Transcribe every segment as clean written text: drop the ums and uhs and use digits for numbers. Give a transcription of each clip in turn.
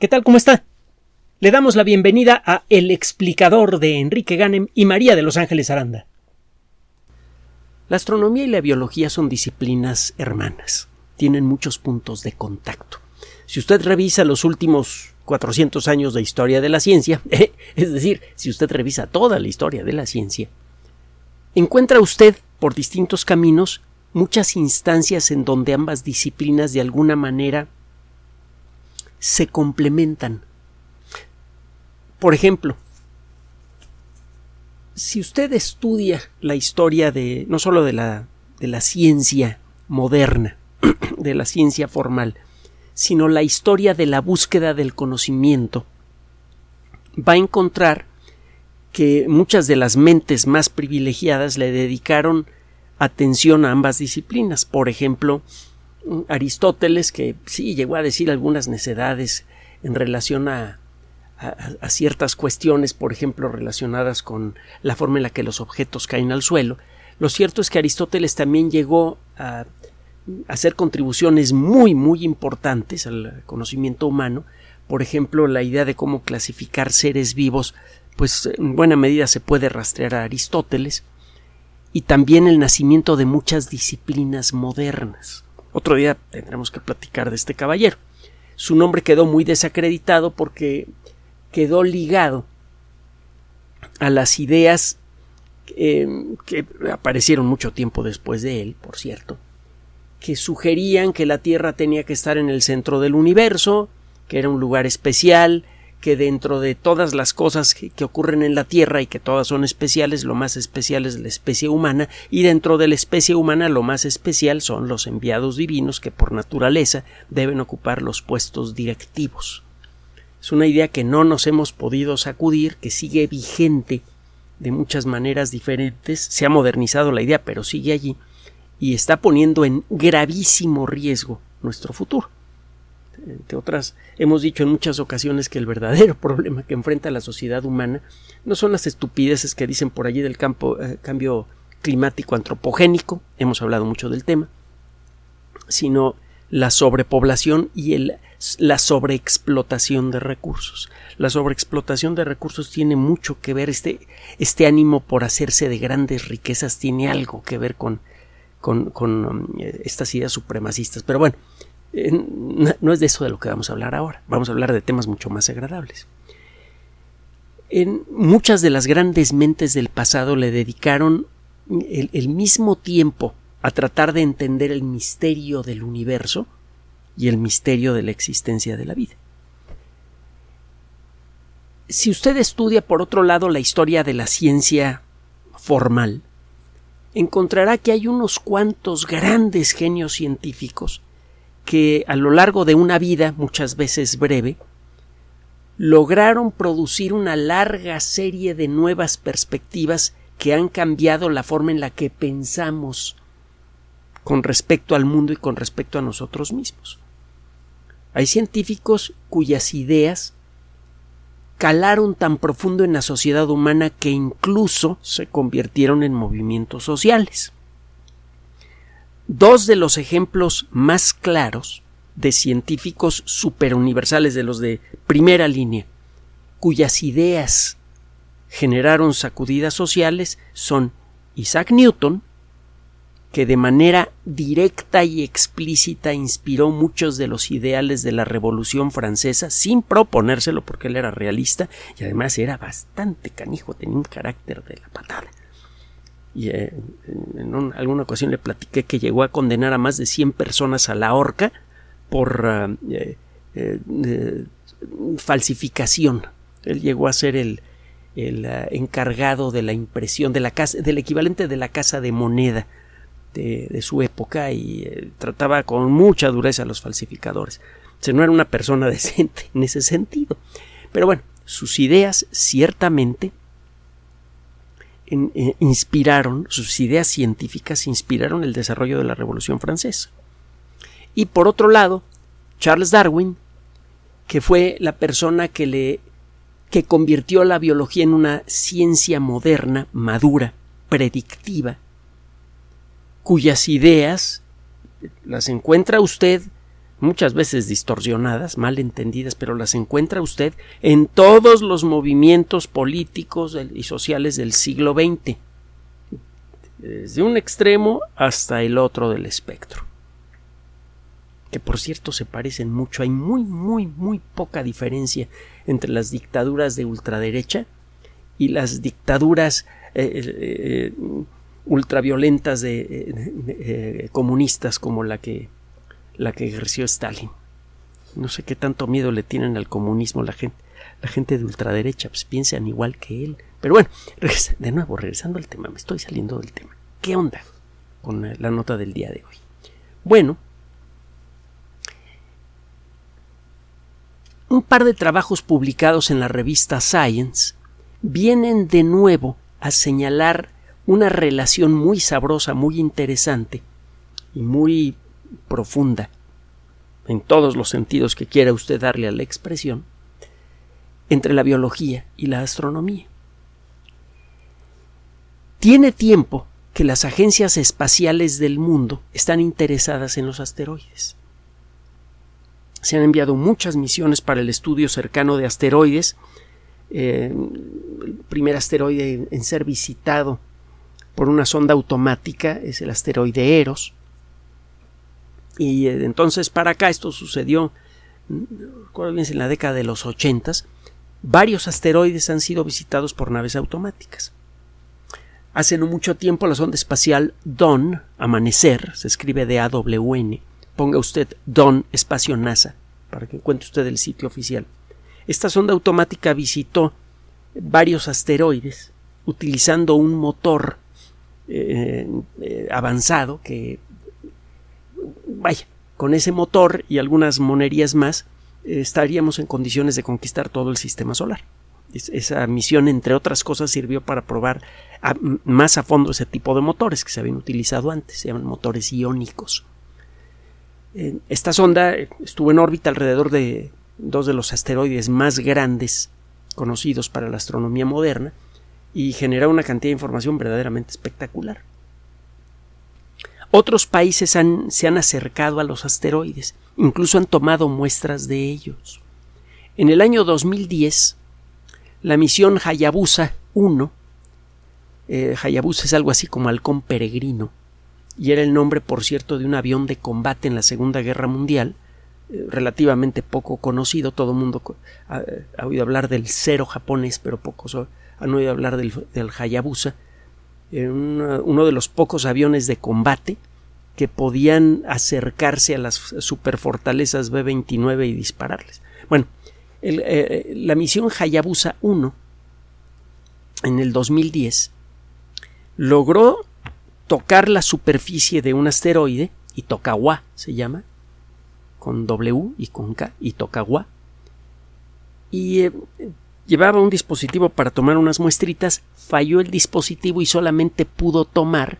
¿Qué tal? ¿Cómo está? Le damos la bienvenida a El explicador de Enrique Ganem y María de Los Ángeles Aranda. La astronomía y la biología son disciplinas hermanas. Tienen muchos puntos de contacto. Si usted revisa los últimos 400 años de historia de la ciencia, es decir, si usted revisa toda la historia de la ciencia, encuentra usted por distintos caminos muchas instancias en donde ambas disciplinas de alguna manera se complementan. Por ejemplo, si usted estudia la historia de no solo de la ciencia moderna, de la ciencia formal, sino la historia de la búsqueda del conocimiento, va a encontrar que muchas de las mentes más privilegiadas le dedicaron atención a ambas disciplinas. Por ejemplo, Aristóteles, que sí llegó a decir algunas necedades en relación a ciertas cuestiones, por ejemplo, relacionadas con la forma en la que los objetos caen al suelo. Lo cierto es que Aristóteles también llegó a hacer contribuciones muy importantes al conocimiento humano. Por ejemplo, la idea de cómo clasificar seres vivos, pues en buena medida se puede rastrear a Aristóteles, y también el nacimiento de muchas disciplinas modernas. Otro día tendremos que platicar de este caballero. Su nombre quedó muy desacreditado porque quedó ligado a las ideas que aparecieron mucho tiempo después de él, por cierto, que sugerían que la Tierra tenía que estar en el centro del universo, que era un lugar especial, que dentro de todas las cosas que ocurren en la Tierra y que todas son especiales, lo más especial es la especie humana, y dentro de la especie humana lo más especial son los enviados divinos que por naturaleza deben ocupar los puestos directivos. Es una idea que no nos hemos podido sacudir, que sigue vigente de muchas maneras diferentes. Se ha modernizado la idea, pero sigue allí y está poniendo en gravísimo riesgo nuestro futuro. Entre otras, hemos dicho en muchas ocasiones que el verdadero problema que enfrenta la sociedad humana no son las estupideces que dicen por allí del cambio climático antropogénico, hemos hablado mucho del tema, sino la sobrepoblación y la sobreexplotación de recursos. La sobreexplotación de recursos tiene mucho que ver, este ánimo por hacerse de grandes riquezas tiene algo que ver con estas ideas supremacistas. Pero bueno, no es de eso de lo que vamos a hablar ahora. Vamos a hablar de temas mucho más agradables. En muchas de las grandes mentes del pasado le dedicaron el mismo tiempo a tratar de entender el misterio del universo y el misterio de la existencia de la vida. Si usted estudia, por otro lado, la historia de la ciencia formal, encontrará que hay unos cuantos grandes genios científicos que a lo largo de una vida, muchas veces breve, lograron producir una larga serie de nuevas perspectivas que han cambiado la forma en la que pensamos con respecto al mundo y con respecto a nosotros mismos. Hay científicos cuyas ideas calaron tan profundo en la sociedad humana que incluso se convirtieron en movimientos sociales. Dos de los ejemplos más claros de científicos superuniversales, de los de primera línea, cuyas ideas generaron sacudidas sociales, son Isaac Newton, que de manera directa y explícita inspiró muchos de los ideales de la Revolución Francesa sin proponérselo, porque él era realista y además era bastante canijo, tenía un carácter de la patada. Y alguna ocasión le platiqué que llegó a condenar a más de 100 personas a la horca por falsificación. Él llegó a ser el encargado de la impresión del equivalente de la casa de moneda de su época, y trataba con mucha dureza a los falsificadores. O sea, no era una persona decente en ese sentido. Pero bueno, sus ideas ciertamente sus ideas científicas inspiraron el desarrollo de la Revolución Francesa. Y por otro lado, Charles Darwin, que fue la persona que convirtió la biología en una ciencia moderna, madura, predictiva, cuyas ideas las encuentra usted muchas veces distorsionadas, mal entendidas, pero las encuentra usted en todos los movimientos políticos y sociales del siglo XX, desde un extremo hasta el otro del espectro, que por cierto se parecen mucho. Hay muy poca diferencia entre las dictaduras de ultraderecha y las dictaduras ultraviolentas de comunistas como la que ejerció Stalin. No sé qué tanto miedo le tienen al comunismo la gente de ultraderecha, pues piensan igual que él. Pero bueno, regresando al tema, me estoy saliendo del tema. ¿Qué onda con la nota del día de hoy? Bueno, un par de trabajos publicados en la revista Science vienen de nuevo a señalar una relación muy sabrosa, muy interesante y muy profunda, en todos los sentidos que quiera usted darle a la expresión, entre la biología y la astronomía. Tiene tiempo que las agencias espaciales del mundo están interesadas en los asteroides. Se han enviado muchas misiones para el estudio cercano de asteroides. El primer asteroide en ser visitado por una sonda automática es el asteroide Eros. Y entonces para acá, esto sucedió, recuerdo bien, en la década de los 80s, varios asteroides han sido visitados por naves automáticas. Hace no mucho tiempo la sonda espacial Dawn, amanecer, se escribe DAWN, ponga usted Dawn espacio NASA para que encuentre usted el sitio oficial. Esta sonda automática visitó varios asteroides utilizando un motor avanzado que, vaya, con ese motor y algunas monerías más, estaríamos en condiciones de conquistar todo el sistema solar. Esa misión, entre otras cosas, sirvió para probar más a fondo ese tipo de motores que se habían utilizado antes, se llaman motores iónicos. Esta sonda estuvo en órbita alrededor de dos de los asteroides más grandes conocidos para la astronomía moderna y generó una cantidad de información verdaderamente espectacular. Otros países se han acercado a los asteroides, incluso han tomado muestras de ellos. En el año 2010, la misión Hayabusa 1, Hayabusa es algo así como halcón peregrino, y era el nombre, por cierto, de un avión de combate en la Segunda Guerra Mundial, relativamente poco conocido. Todo el mundo ha oído hablar del Zero japonés, pero pocos han oído hablar del Hayabusa. Uno de los pocos aviones de combate que podían acercarse a las superfortalezas B-29 y dispararles. Bueno, la misión Hayabusa 1 en el 2010 logró tocar la superficie de un asteroide, Itokawa se llama, con W y con K, Itokawa, y llevaba un dispositivo para tomar unas muestritas. Falló el dispositivo y solamente pudo tomar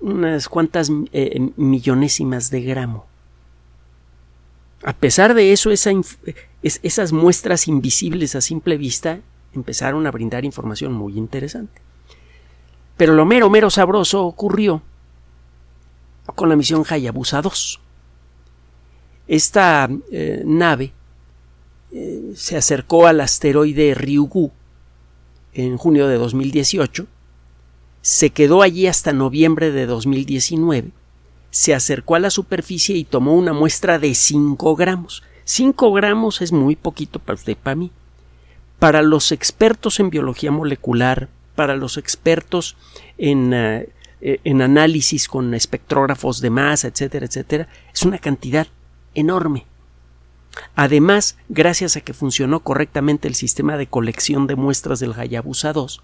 unas cuantas millonésimas de gramo. A pesar de eso, esas muestras invisibles a simple vista empezaron a brindar información muy interesante. Pero lo mero sabroso ocurrió con la misión Hayabusa 2. Esta nave se acercó al asteroide Ryugu en junio de 2018, se quedó allí hasta noviembre de 2019, se acercó a la superficie y tomó una muestra de 5 gramos. 5 gramos es muy poquito para usted y para mí. Para los expertos en biología molecular, para los expertos en análisis con espectrógrafos de masa, etcétera, etcétera, es una cantidad enorme. Además, gracias a que funcionó correctamente el sistema de colección de muestras del Hayabusa 2,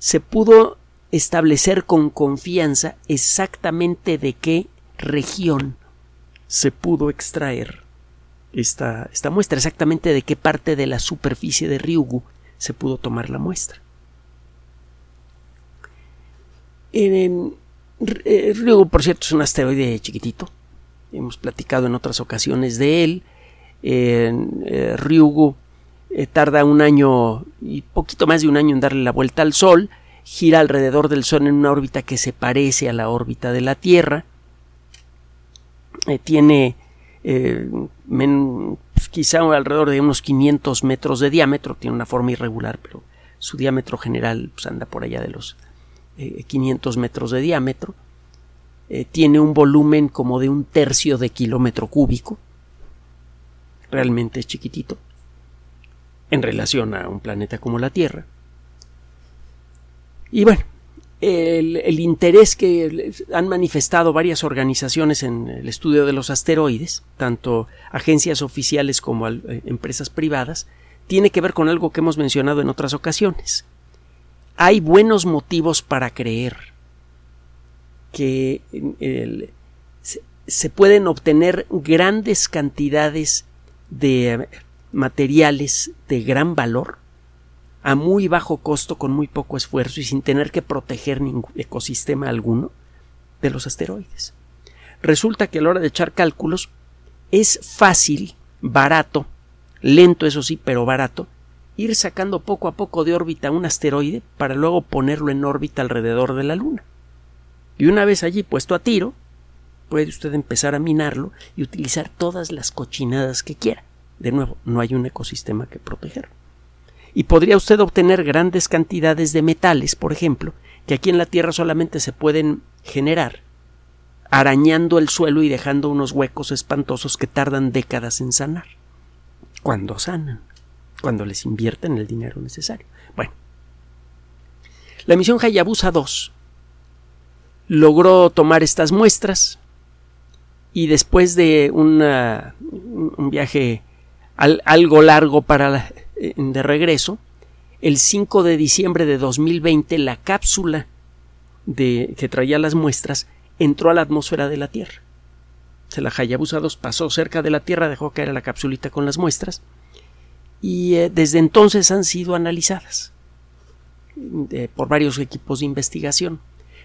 se pudo establecer con confianza exactamente de qué región se pudo extraer esta muestra, exactamente de qué parte de la superficie de Ryugu se pudo tomar la muestra. Ryugu, por cierto, es un asteroide chiquitito, hemos platicado en otras ocasiones de él. Ryugu tarda un año y poquito más de un año en darle la vuelta al Sol, gira alrededor del Sol en una órbita que se parece a la órbita de la Tierra, tiene pues quizá alrededor de unos 500 metros de diámetro, tiene una forma irregular, pero su diámetro general pues anda por allá de los 500 metros de diámetro, tiene un volumen como de 1/3 de kilómetro cúbico, realmente es chiquitito, en relación a un planeta como la Tierra. Y bueno, el interés que han manifestado varias organizaciones en el estudio de los asteroides, tanto agencias oficiales como empresas privadas, tiene que ver con algo que hemos mencionado en otras ocasiones. Hay buenos motivos para creer que se pueden obtener grandes cantidades de materiales de gran valor a muy bajo costo, con muy poco esfuerzo y sin tener que proteger ningún ecosistema alguno de los asteroides. Resulta que a la hora de echar cálculos es fácil, barato, lento eso sí, pero barato, ir sacando poco a poco de órbita un asteroide para luego ponerlo en órbita alrededor de la Luna. Y una vez allí puesto a tiro, puede usted empezar a minarlo y utilizar todas las cochinadas que quiera. De nuevo, no hay un ecosistema que proteger. Y podría usted obtener grandes cantidades de metales, por ejemplo, que aquí en la Tierra solamente se pueden generar arañando el suelo y dejando unos huecos espantosos que tardan décadas en sanar. Cuando sanan, cuando les invierten el dinero necesario. Bueno, la misión Hayabusa 2 logró tomar estas muestras y después de un viaje algo largo de regreso, el 5 de diciembre de 2020 la cápsula que traía las muestras entró a la atmósfera de la Tierra. La Hayabusa 2 pasó cerca de la Tierra, dejó caer la capsulita con las muestras y desde entonces han sido analizadas por varios equipos de investigación.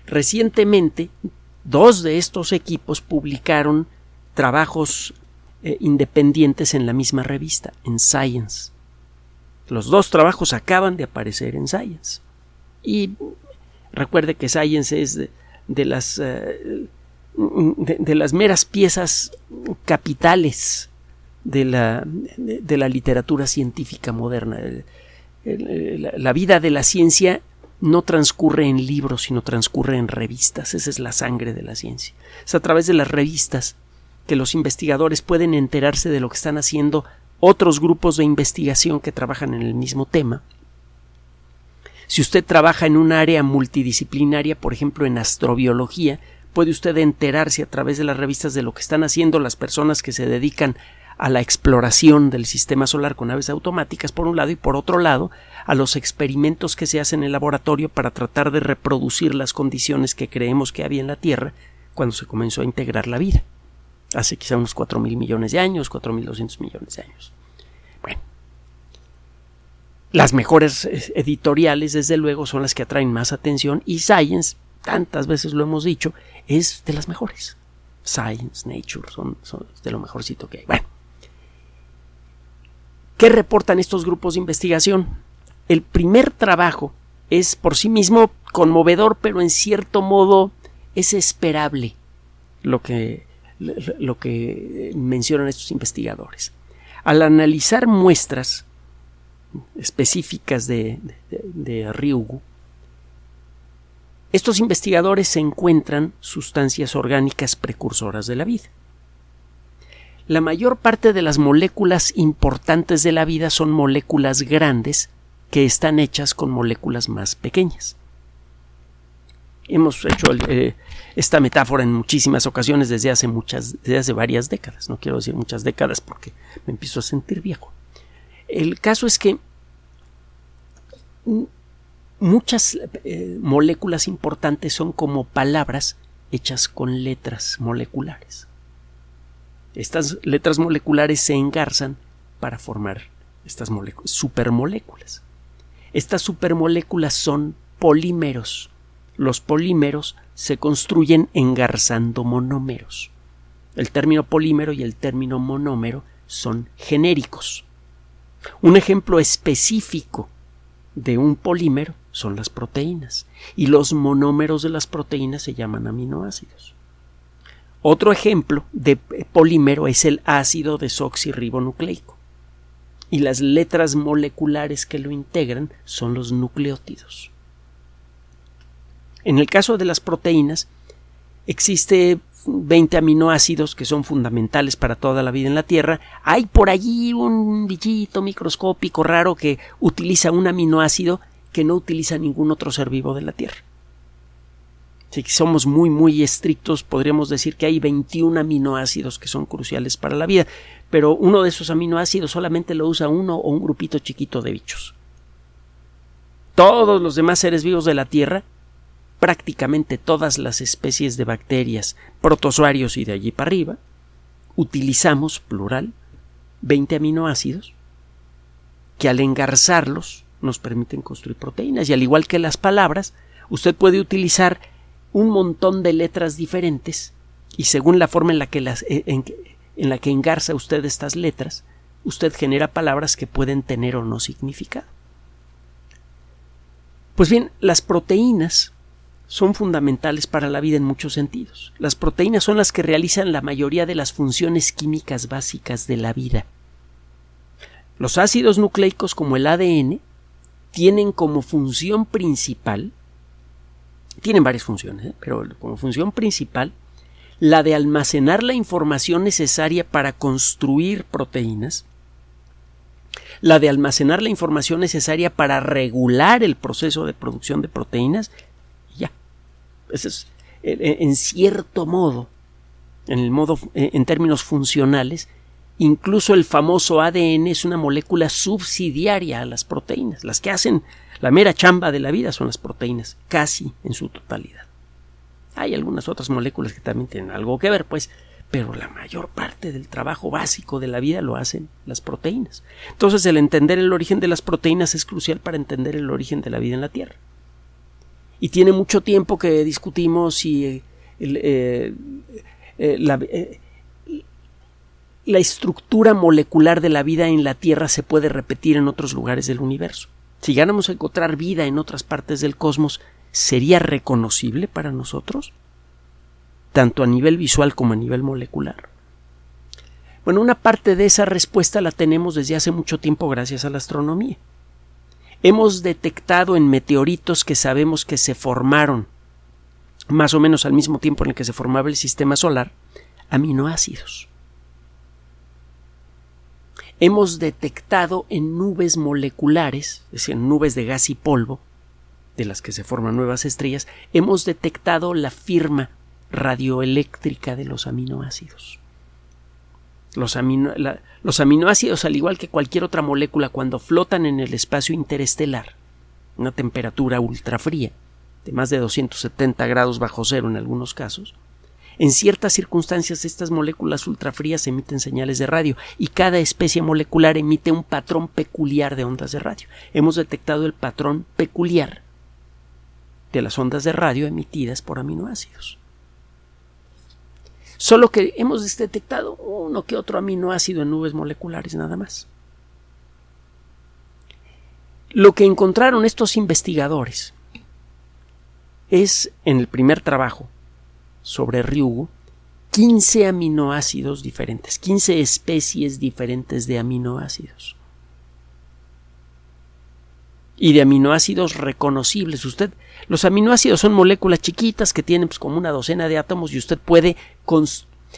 Recientemente, 2 de estos equipos publicaron trabajos independientes en la misma revista, en Science. Los 2 trabajos acaban de aparecer en Science. Y recuerde que Science es de las meras piezas capitales de la literatura científica moderna. La vida de la ciencia no transcurre en libros, sino transcurre en revistas. Esa es la sangre de la ciencia. Es a través de las revistas que los investigadores pueden enterarse de lo que están haciendo otros grupos de investigación que trabajan en el mismo tema. Si usted trabaja en un área multidisciplinaria, por ejemplo en astrobiología, puede usted enterarse a través de las revistas de lo que están haciendo las personas que se dedican a la exploración del sistema solar con naves automáticas por un lado y por otro lado a los experimentos que se hacen en el laboratorio para tratar de reproducir las condiciones que creemos que había en la Tierra cuando se comenzó a integrar la vida. Hace quizá unos 4,000 millones de años, 4,200 millones de años. Bueno, las mejores editoriales desde luego son las que atraen más atención y Science, tantas veces lo hemos dicho, es de las mejores. Science, Nature son de lo mejorcito que hay. Bueno, ¿qué reportan estos grupos de investigación? El primer trabajo es por sí mismo conmovedor, pero en cierto modo es esperable lo que mencionan estos investigadores. Al analizar muestras específicas de Ryugu, estos investigadores se encuentran sustancias orgánicas precursoras de la vida. La mayor parte de las moléculas importantes de la vida son moléculas grandes que están hechas con moléculas más pequeñas. Hemos hecho esta metáfora en muchísimas ocasiones desde hace varias décadas. No quiero decir muchas décadas porque me empiezo a sentir viejo. El caso es que muchas moléculas importantes son como palabras hechas con letras moleculares. Estas letras moleculares se engarzan para formar estas supermoléculas. Estas supermoléculas son polímeros. Los polímeros se construyen engarzando monómeros. El término polímero y el término monómero son genéricos. Un ejemplo específico de un polímero son las proteínas y los monómeros de las proteínas se llaman aminoácidos. Otro ejemplo de polímero es el ácido desoxirribonucleico, y las letras moleculares que lo integran son los nucleótidos. En el caso de las proteínas, existe 20 aminoácidos que son fundamentales para toda la vida en la Tierra. Hay por allí un bichito microscópico raro que utiliza un aminoácido que no utiliza ningún otro ser vivo de la Tierra. Si somos muy estrictos, podríamos decir que hay 21 aminoácidos que son cruciales para la vida, pero uno de esos aminoácidos solamente lo usa uno o un grupito chiquito de bichos. Todos los demás seres vivos de la Tierra, prácticamente todas las especies de bacterias, protozoarios y de allí para arriba, utilizamos, plural, 20 aminoácidos que al engarzarlos nos permiten construir proteínas. Y al igual que las palabras, usted puede utilizar un montón de letras diferentes y según la forma en la que en la que engarza usted estas letras, usted genera palabras que pueden tener o no significado. Pues bien, las proteínas son fundamentales para la vida en muchos sentidos. Las proteínas son las que realizan la mayoría de las funciones químicas básicas de la vida. Los ácidos nucleicos, como el ADN, tienen como función principal, tienen varias funciones, pero como función principal, la de almacenar la información necesaria para construir proteínas, la de almacenar la información necesaria para regular el proceso de producción de proteínas, y ya. Eso es, en cierto modo, en términos funcionales, incluso el famoso ADN es una molécula subsidiaria a las proteínas. Las que hacen la mera chamba de la vida son las proteínas, casi en su totalidad. Hay algunas otras moléculas que también tienen algo que ver, pues, pero la mayor parte del trabajo básico de la vida lo hacen las proteínas. Entonces, el entender el origen de las proteínas es crucial para entender el origen de la vida en la Tierra. Y tiene mucho tiempo que discutimos si la estructura molecular de la vida en la Tierra se puede repetir en otros lugares del universo. Si llegáramos a encontrar vida en otras partes del cosmos, ¿sería reconocible para nosotros? Tanto a nivel visual como a nivel molecular. Bueno, una parte de esa respuesta la tenemos desde hace mucho tiempo gracias a la astronomía. Hemos detectado en meteoritos que sabemos que se formaron, más o menos al mismo tiempo en el que se formaba el sistema solar, aminoácidos. Hemos detectado en nubes moleculares, es decir, en nubes de gas y polvo, de las que se forman nuevas estrellas, hemos detectado la firma radioeléctrica de los aminoácidos. Los aminoácidos, al igual que cualquier otra molécula, cuando flotan en el espacio interestelar, una temperatura ultrafría, de más de 270 grados bajo cero en algunos casos, en ciertas circunstancias estas moléculas ultrafrías emiten señales de radio y cada especie molecular emite un patrón peculiar de ondas de radio. Hemos detectado el patrón peculiar de las ondas de radio emitidas por aminoácidos. Solo que hemos detectado uno que otro aminoácido en nubes moleculares nada más. Lo que encontraron estos investigadores es, en el primer trabajo sobre Ryugu, 15 aminoácidos diferentes, 15 especies diferentes de aminoácidos. Y de aminoácidos reconocibles. Los aminoácidos son moléculas chiquitas que tienen pues, como una docena de átomos y usted puede...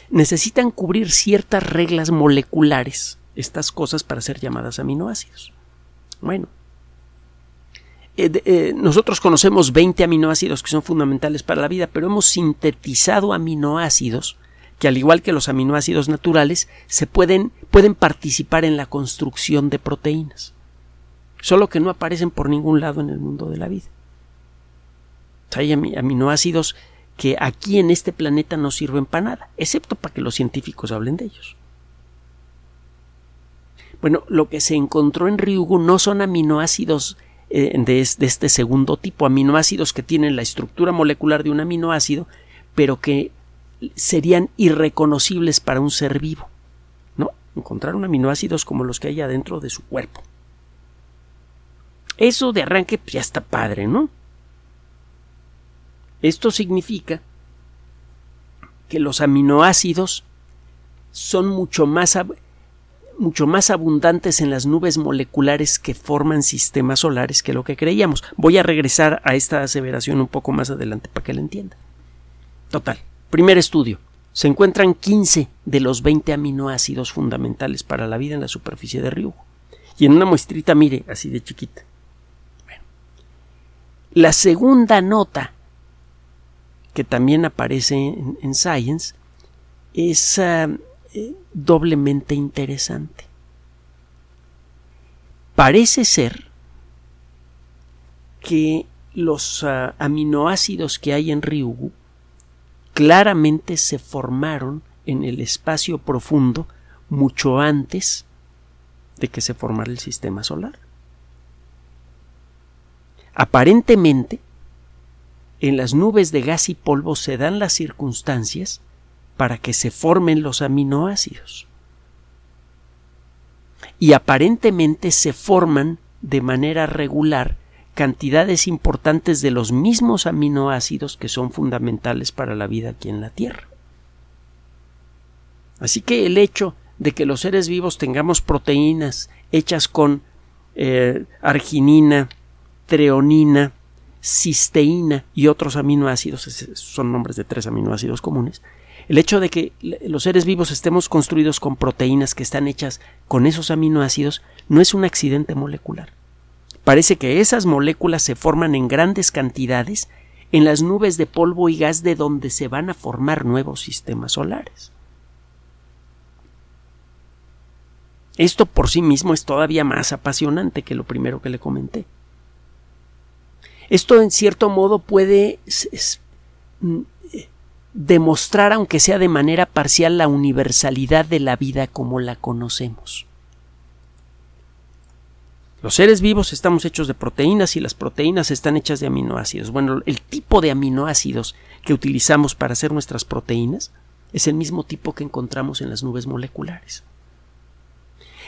necesitan cubrir ciertas reglas moleculares, estas cosas, para ser llamadas aminoácidos. Bueno. Nosotros conocemos 20 aminoácidos que son fundamentales para la vida, pero hemos sintetizado aminoácidos que, al igual que los aminoácidos naturales, pueden participar en la construcción de proteínas, solo que no aparecen por ningún lado en el mundo de la vida. Hay aminoácidos que aquí en este planeta no sirven para nada, excepto para que los científicos hablen de ellos. Bueno, lo que se encontró en Ryugu no son aminoácidos de este segundo tipo, aminoácidos que tienen la estructura molecular de un aminoácido, pero que serían irreconocibles para un ser vivo. No, encontraron aminoácidos como los que hay adentro de su cuerpo. Eso de arranque ya está padre, ¿no? Esto significa que los aminoácidos son mucho más abundantes en las nubes moleculares que forman sistemas solares que lo que creíamos. Voy a regresar a esta aseveración un poco más adelante para que la entienda. Total, primer estudio. Se encuentran 15 de los 20 aminoácidos fundamentales para la vida en la superficie de Ryugu. Y en una muestrita, mire, así de chiquita. Bueno. La segunda nota, que también aparece en Science, es doblemente interesante. Parece ser que los aminoácidos que hay en Ryugu claramente se formaron en el espacio profundo mucho antes de que se formara el sistema solar. Aparentemente, en las nubes de gas y polvo se dan las circunstancias para que se formen los aminoácidos. Y aparentemente se forman de manera regular cantidades importantes de los mismos aminoácidos que son fundamentales para la vida aquí en la Tierra. Así que el hecho de que los seres vivos tengamos proteínas hechas con arginina, treonina, cisteína y otros aminoácidos, son nombres de 3 aminoácidos comunes, el hecho de que los seres vivos estemos construidos con proteínas que están hechas con esos aminoácidos no es un accidente molecular. Parece que esas moléculas se forman en grandes cantidades en las nubes de polvo y gas de donde se van a formar nuevos sistemas solares. Esto por sí mismo es todavía más apasionante que lo primero que le comenté. Esto en cierto modo puede demostrar, aunque sea de manera parcial, la universalidad de la vida como la conocemos. Los seres vivos estamos hechos de proteínas y las proteínas están hechas de aminoácidos. Bueno, el tipo de aminoácidos que utilizamos para hacer nuestras proteínas es el mismo tipo que encontramos en las nubes moleculares.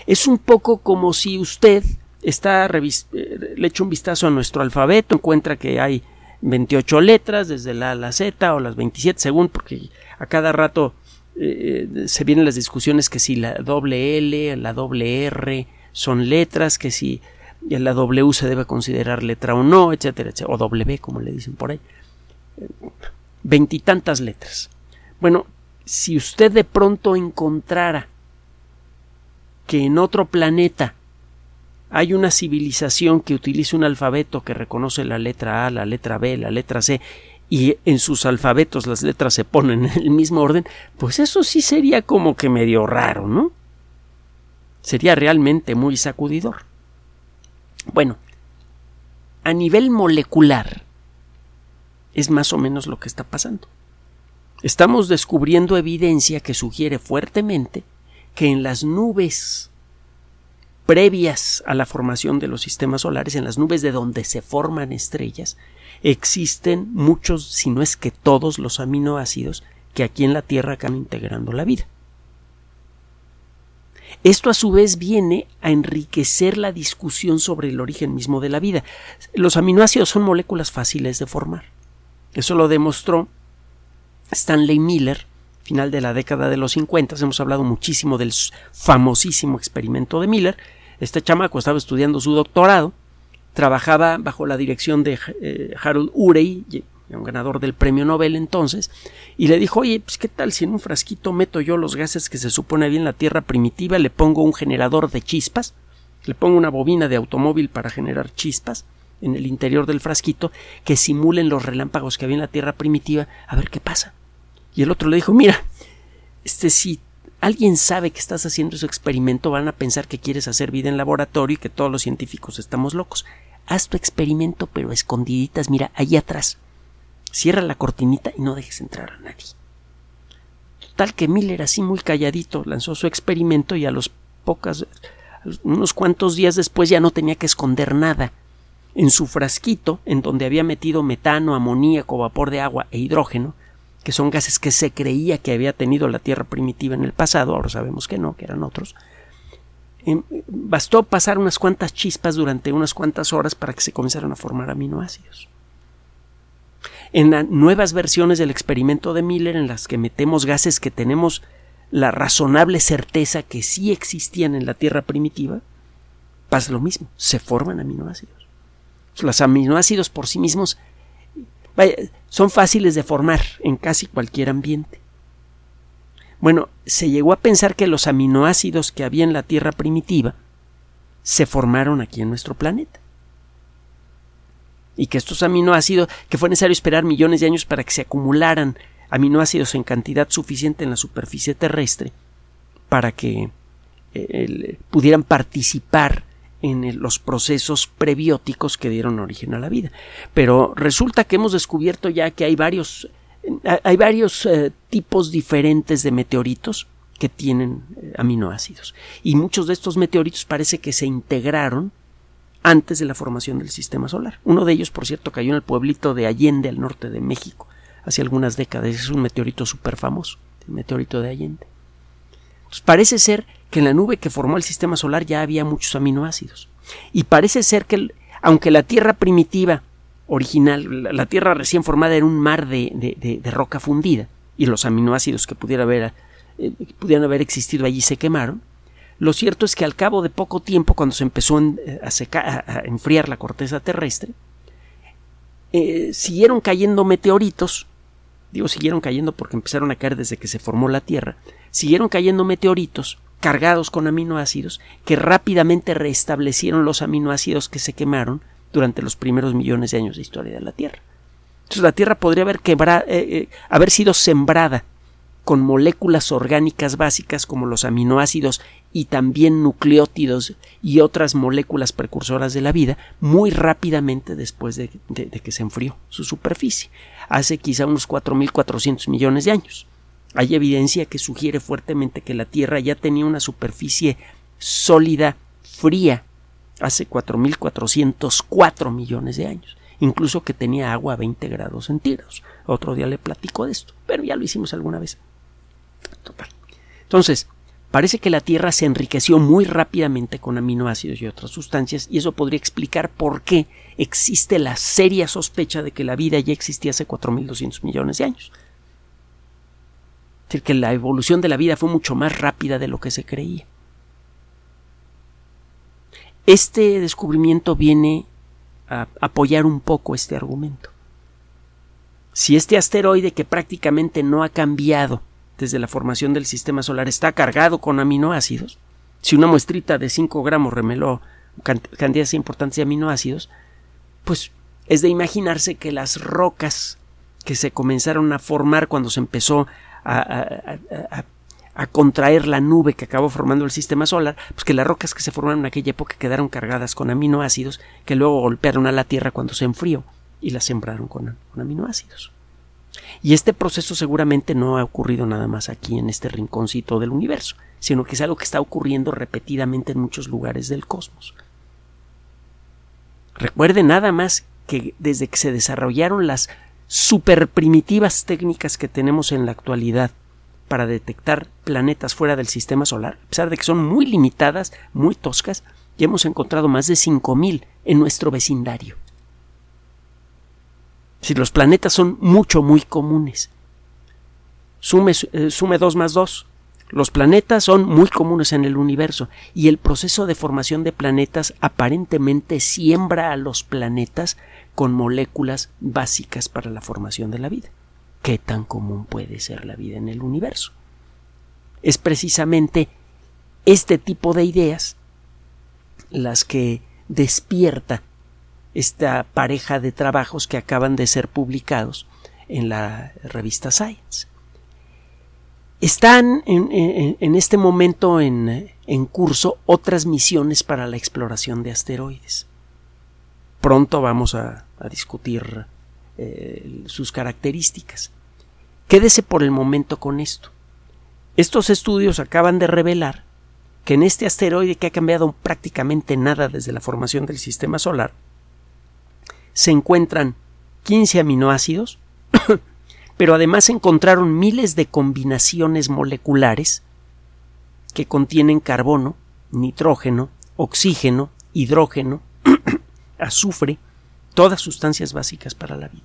Es un poco como si usted le echa un vistazo a nuestro alfabeto, encuentra que hay 28 letras, desde la A a la Z o las 27, según, porque a cada rato se vienen las discusiones que si la doble L, la doble R... son letras, que si la W se debe considerar letra o no, etcétera, etcétera, o W como le dicen por ahí, 20 y tantas letras. Bueno, si usted de pronto encontrara que en otro planeta hay una civilización que utiliza un alfabeto que reconoce la letra A, la letra B, la letra C, y en sus alfabetos las letras se ponen en el mismo orden, pues eso sí sería como que medio raro, ¿no? Sería realmente muy sacudidor. Bueno, a nivel molecular es más o menos lo que está pasando. Estamos descubriendo evidencia que sugiere fuertemente que en las nubes previas a la formación de los sistemas solares, en las nubes de donde se forman estrellas, existen muchos, si no es que todos, los aminoácidos que aquí en la Tierra acaban integrando la vida. Esto a su vez viene a enriquecer la discusión sobre el origen mismo de la vida. Los aminoácidos son moléculas fáciles de formar. Eso lo demostró Stanley Miller, final de la década de los 50. Hemos hablado muchísimo del famosísimo experimento de Miller. Este chamaco estaba estudiando su doctorado, trabajaba bajo la dirección de Harold Urey, un ganador del premio Nobel entonces, y le dijo: oye, pues qué tal si en un frasquito meto yo los gases que se supone había en la Tierra primitiva, le pongo un generador de chispas, le pongo una bobina de automóvil para generar chispas en el interior del frasquito que simulen los relámpagos que había en la Tierra primitiva, a ver qué pasa. Y el otro le dijo: mira, si alguien sabe que estás haciendo ese experimento, van a pensar que quieres hacer vida en laboratorio y que todos los científicos estamos locos. Haz tu experimento, pero escondiditas, mira, ahí atrás. Cierra la cortinita y no dejes entrar a nadie. Total que Miller, así muy calladito, lanzó su experimento y unos cuantos días después ya no tenía que esconder nada. En su frasquito, en donde había metido metano, amoníaco, vapor de agua e hidrógeno, que son gases que se creía que había tenido la Tierra primitiva en el pasado, ahora sabemos que no, que eran otros, bastó pasar unas cuantas chispas durante unas cuantas horas para que se comenzaran a formar aminoácidos. en las nuevas versiones del experimento de Miller en las que metemos gases que tenemos la razonable certeza que sí existían en la Tierra primitiva, pasa lo mismo, se forman aminoácidos. Los aminoácidos por sí mismos son fáciles de formar en casi cualquier ambiente. Bueno, se llegó a pensar que los aminoácidos que había en la Tierra primitiva se formaron aquí en nuestro planeta. Y que estos aminoácidos, que fue necesario esperar millones de años para que se acumularan aminoácidos en cantidad suficiente en la superficie terrestre para que pudieran participar en los procesos prebióticos que dieron origen a la vida. Pero resulta que hemos descubierto ya que hay varios tipos diferentes de meteoritos que tienen aminoácidos, y muchos de estos meteoritos parece que se integraron antes de la formación del sistema solar. Uno de ellos, por cierto, cayó en el pueblito de Allende, al norte de México, hace algunas décadas. Es un meteorito súper famoso, el meteorito de Allende. Entonces, parece ser que en la nube que formó el sistema solar ya había muchos aminoácidos, y parece ser que aunque la Tierra primitiva original, la Tierra recién formada, era un mar de roca fundida, y los aminoácidos que pudieran haber existido allí se quemaron. Lo cierto es que al cabo de poco tiempo, cuando se empezó a enfriar la corteza terrestre, siguieron cayendo meteoritos. Digo siguieron cayendo porque empezaron a caer desde que se formó la Tierra. Siguieron cayendo meteoritos cargados con aminoácidos que rápidamente restablecieron los aminoácidos que se quemaron durante los primeros millones de años de historia de la Tierra. Entonces la Tierra podría haber sido sembrada con moléculas orgánicas básicas como los aminoácidos y también nucleótidos y otras moléculas precursoras de la vida muy rápidamente después de que se enfrió su superficie, hace quizá unos 4.400 millones de años. Hay evidencia que sugiere fuertemente que la Tierra ya tenía una superficie sólida, fría, hace 4.404 millones de años, incluso que tenía agua a 20 grados centígrados. Otro día le platico de esto, pero ya lo hicimos alguna vez. Total. Entonces, parece que la Tierra se enriqueció muy rápidamente con aminoácidos y otras sustancias, y eso podría explicar por qué existe la seria sospecha de que la vida ya existía hace 4.200 millones de años. Es decir, que la evolución de la vida fue mucho más rápida de lo que se creía. Este descubrimiento viene a apoyar un poco este argumento. Si este asteroide, que prácticamente no ha cambiado desde la formación del sistema solar, está cargado con aminoácidos, si una muestrita de 5 gramos reveló cantidades importantes de aminoácidos, pues es de imaginarse que las rocas que se comenzaron a formar cuando se empezó a contraer la nube que acabó formando el sistema solar, pues que las rocas que se formaron en aquella época quedaron cargadas con aminoácidos que luego golpearon a la Tierra cuando se enfrió y la sembraron con aminoácidos. Y este proceso seguramente no ha ocurrido nada más aquí en este rinconcito del universo, sino que es algo que está ocurriendo repetidamente en muchos lugares del cosmos. Recuerde nada más que desde que se desarrollaron las superprimitivas técnicas que tenemos en la actualidad para detectar planetas fuera del sistema solar, a pesar de que son muy limitadas, muy toscas, ya hemos encontrado más de 5.000 en nuestro vecindario. Si los planetas son muy comunes, sume 2 más 2, los planetas son muy comunes en el universo, y el proceso de formación de planetas aparentemente siembra a los planetas con moléculas básicas para la formación de la vida. ¿Qué tan común puede ser la vida en el universo? Es precisamente este tipo de ideas las que despierta esta pareja de trabajos que acaban de ser publicados en la revista Science. Están en este momento en curso otras misiones para la exploración de asteroides. Pronto vamos a discutir sus características. Quédese por el momento con esto. Estos estudios acaban de revelar que en este asteroide, que ha cambiado prácticamente nada desde la formación del sistema solar, se encuentran 15 aminoácidos, pero además encontraron miles de combinaciones moleculares que contienen carbono, nitrógeno, oxígeno, hidrógeno, azufre, todas sustancias básicas para la vida.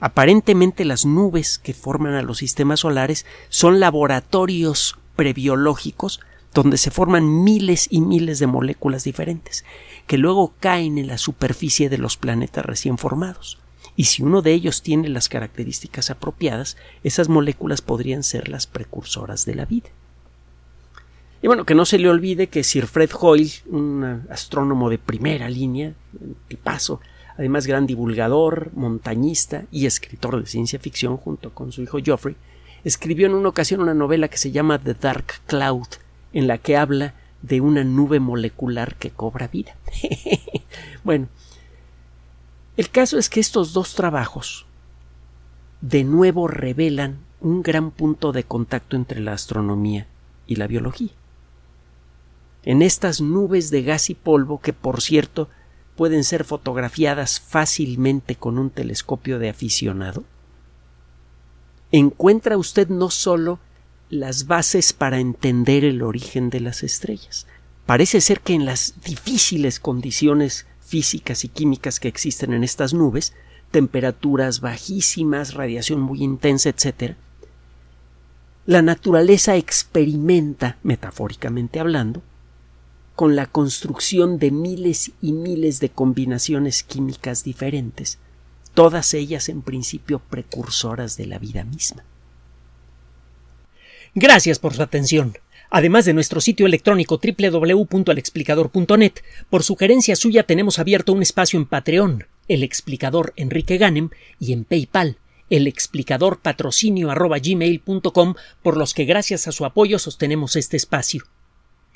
Aparentemente las nubes que forman a los sistemas solares son laboratorios prebiológicos donde se forman miles y miles de moléculas diferentes que luego caen en la superficie de los planetas recién formados. Y si uno de ellos tiene las características apropiadas, esas moléculas podrían ser las precursoras de la vida. Y bueno, que no se le olvide que Sir Fred Hoyle, un astrónomo de primera línea, tipazo, además gran divulgador, montañista y escritor de ciencia ficción junto con su hijo Geoffrey, escribió en una ocasión una novela que se llama The Dark Cloud, en la que habla de una nube molecular que cobra vida. Bueno, el caso es que estos dos trabajos de nuevo revelan un gran punto de contacto entre la astronomía y la biología. En estas nubes de gas y polvo, que por cierto pueden ser fotografiadas fácilmente con un telescopio de aficionado, encuentra usted no solo las bases para entender el origen de las estrellas. Parece ser que en las difíciles condiciones físicas y químicas que existen en estas nubes, temperaturas bajísimas, radiación muy intensa, etc., la naturaleza experimenta, metafóricamente hablando, con la construcción de miles y miles de combinaciones químicas diferentes, todas ellas en principio precursoras de la vida misma. Gracias por su atención. Además de nuestro sitio electrónico www.alexplicador.net, por sugerencia suya tenemos abierto un espacio en Patreon, El Explicador Enrique Ganem, y en PayPal, elexplicadorpatrocinio@gmail.com, por los que gracias a su apoyo sostenemos este espacio.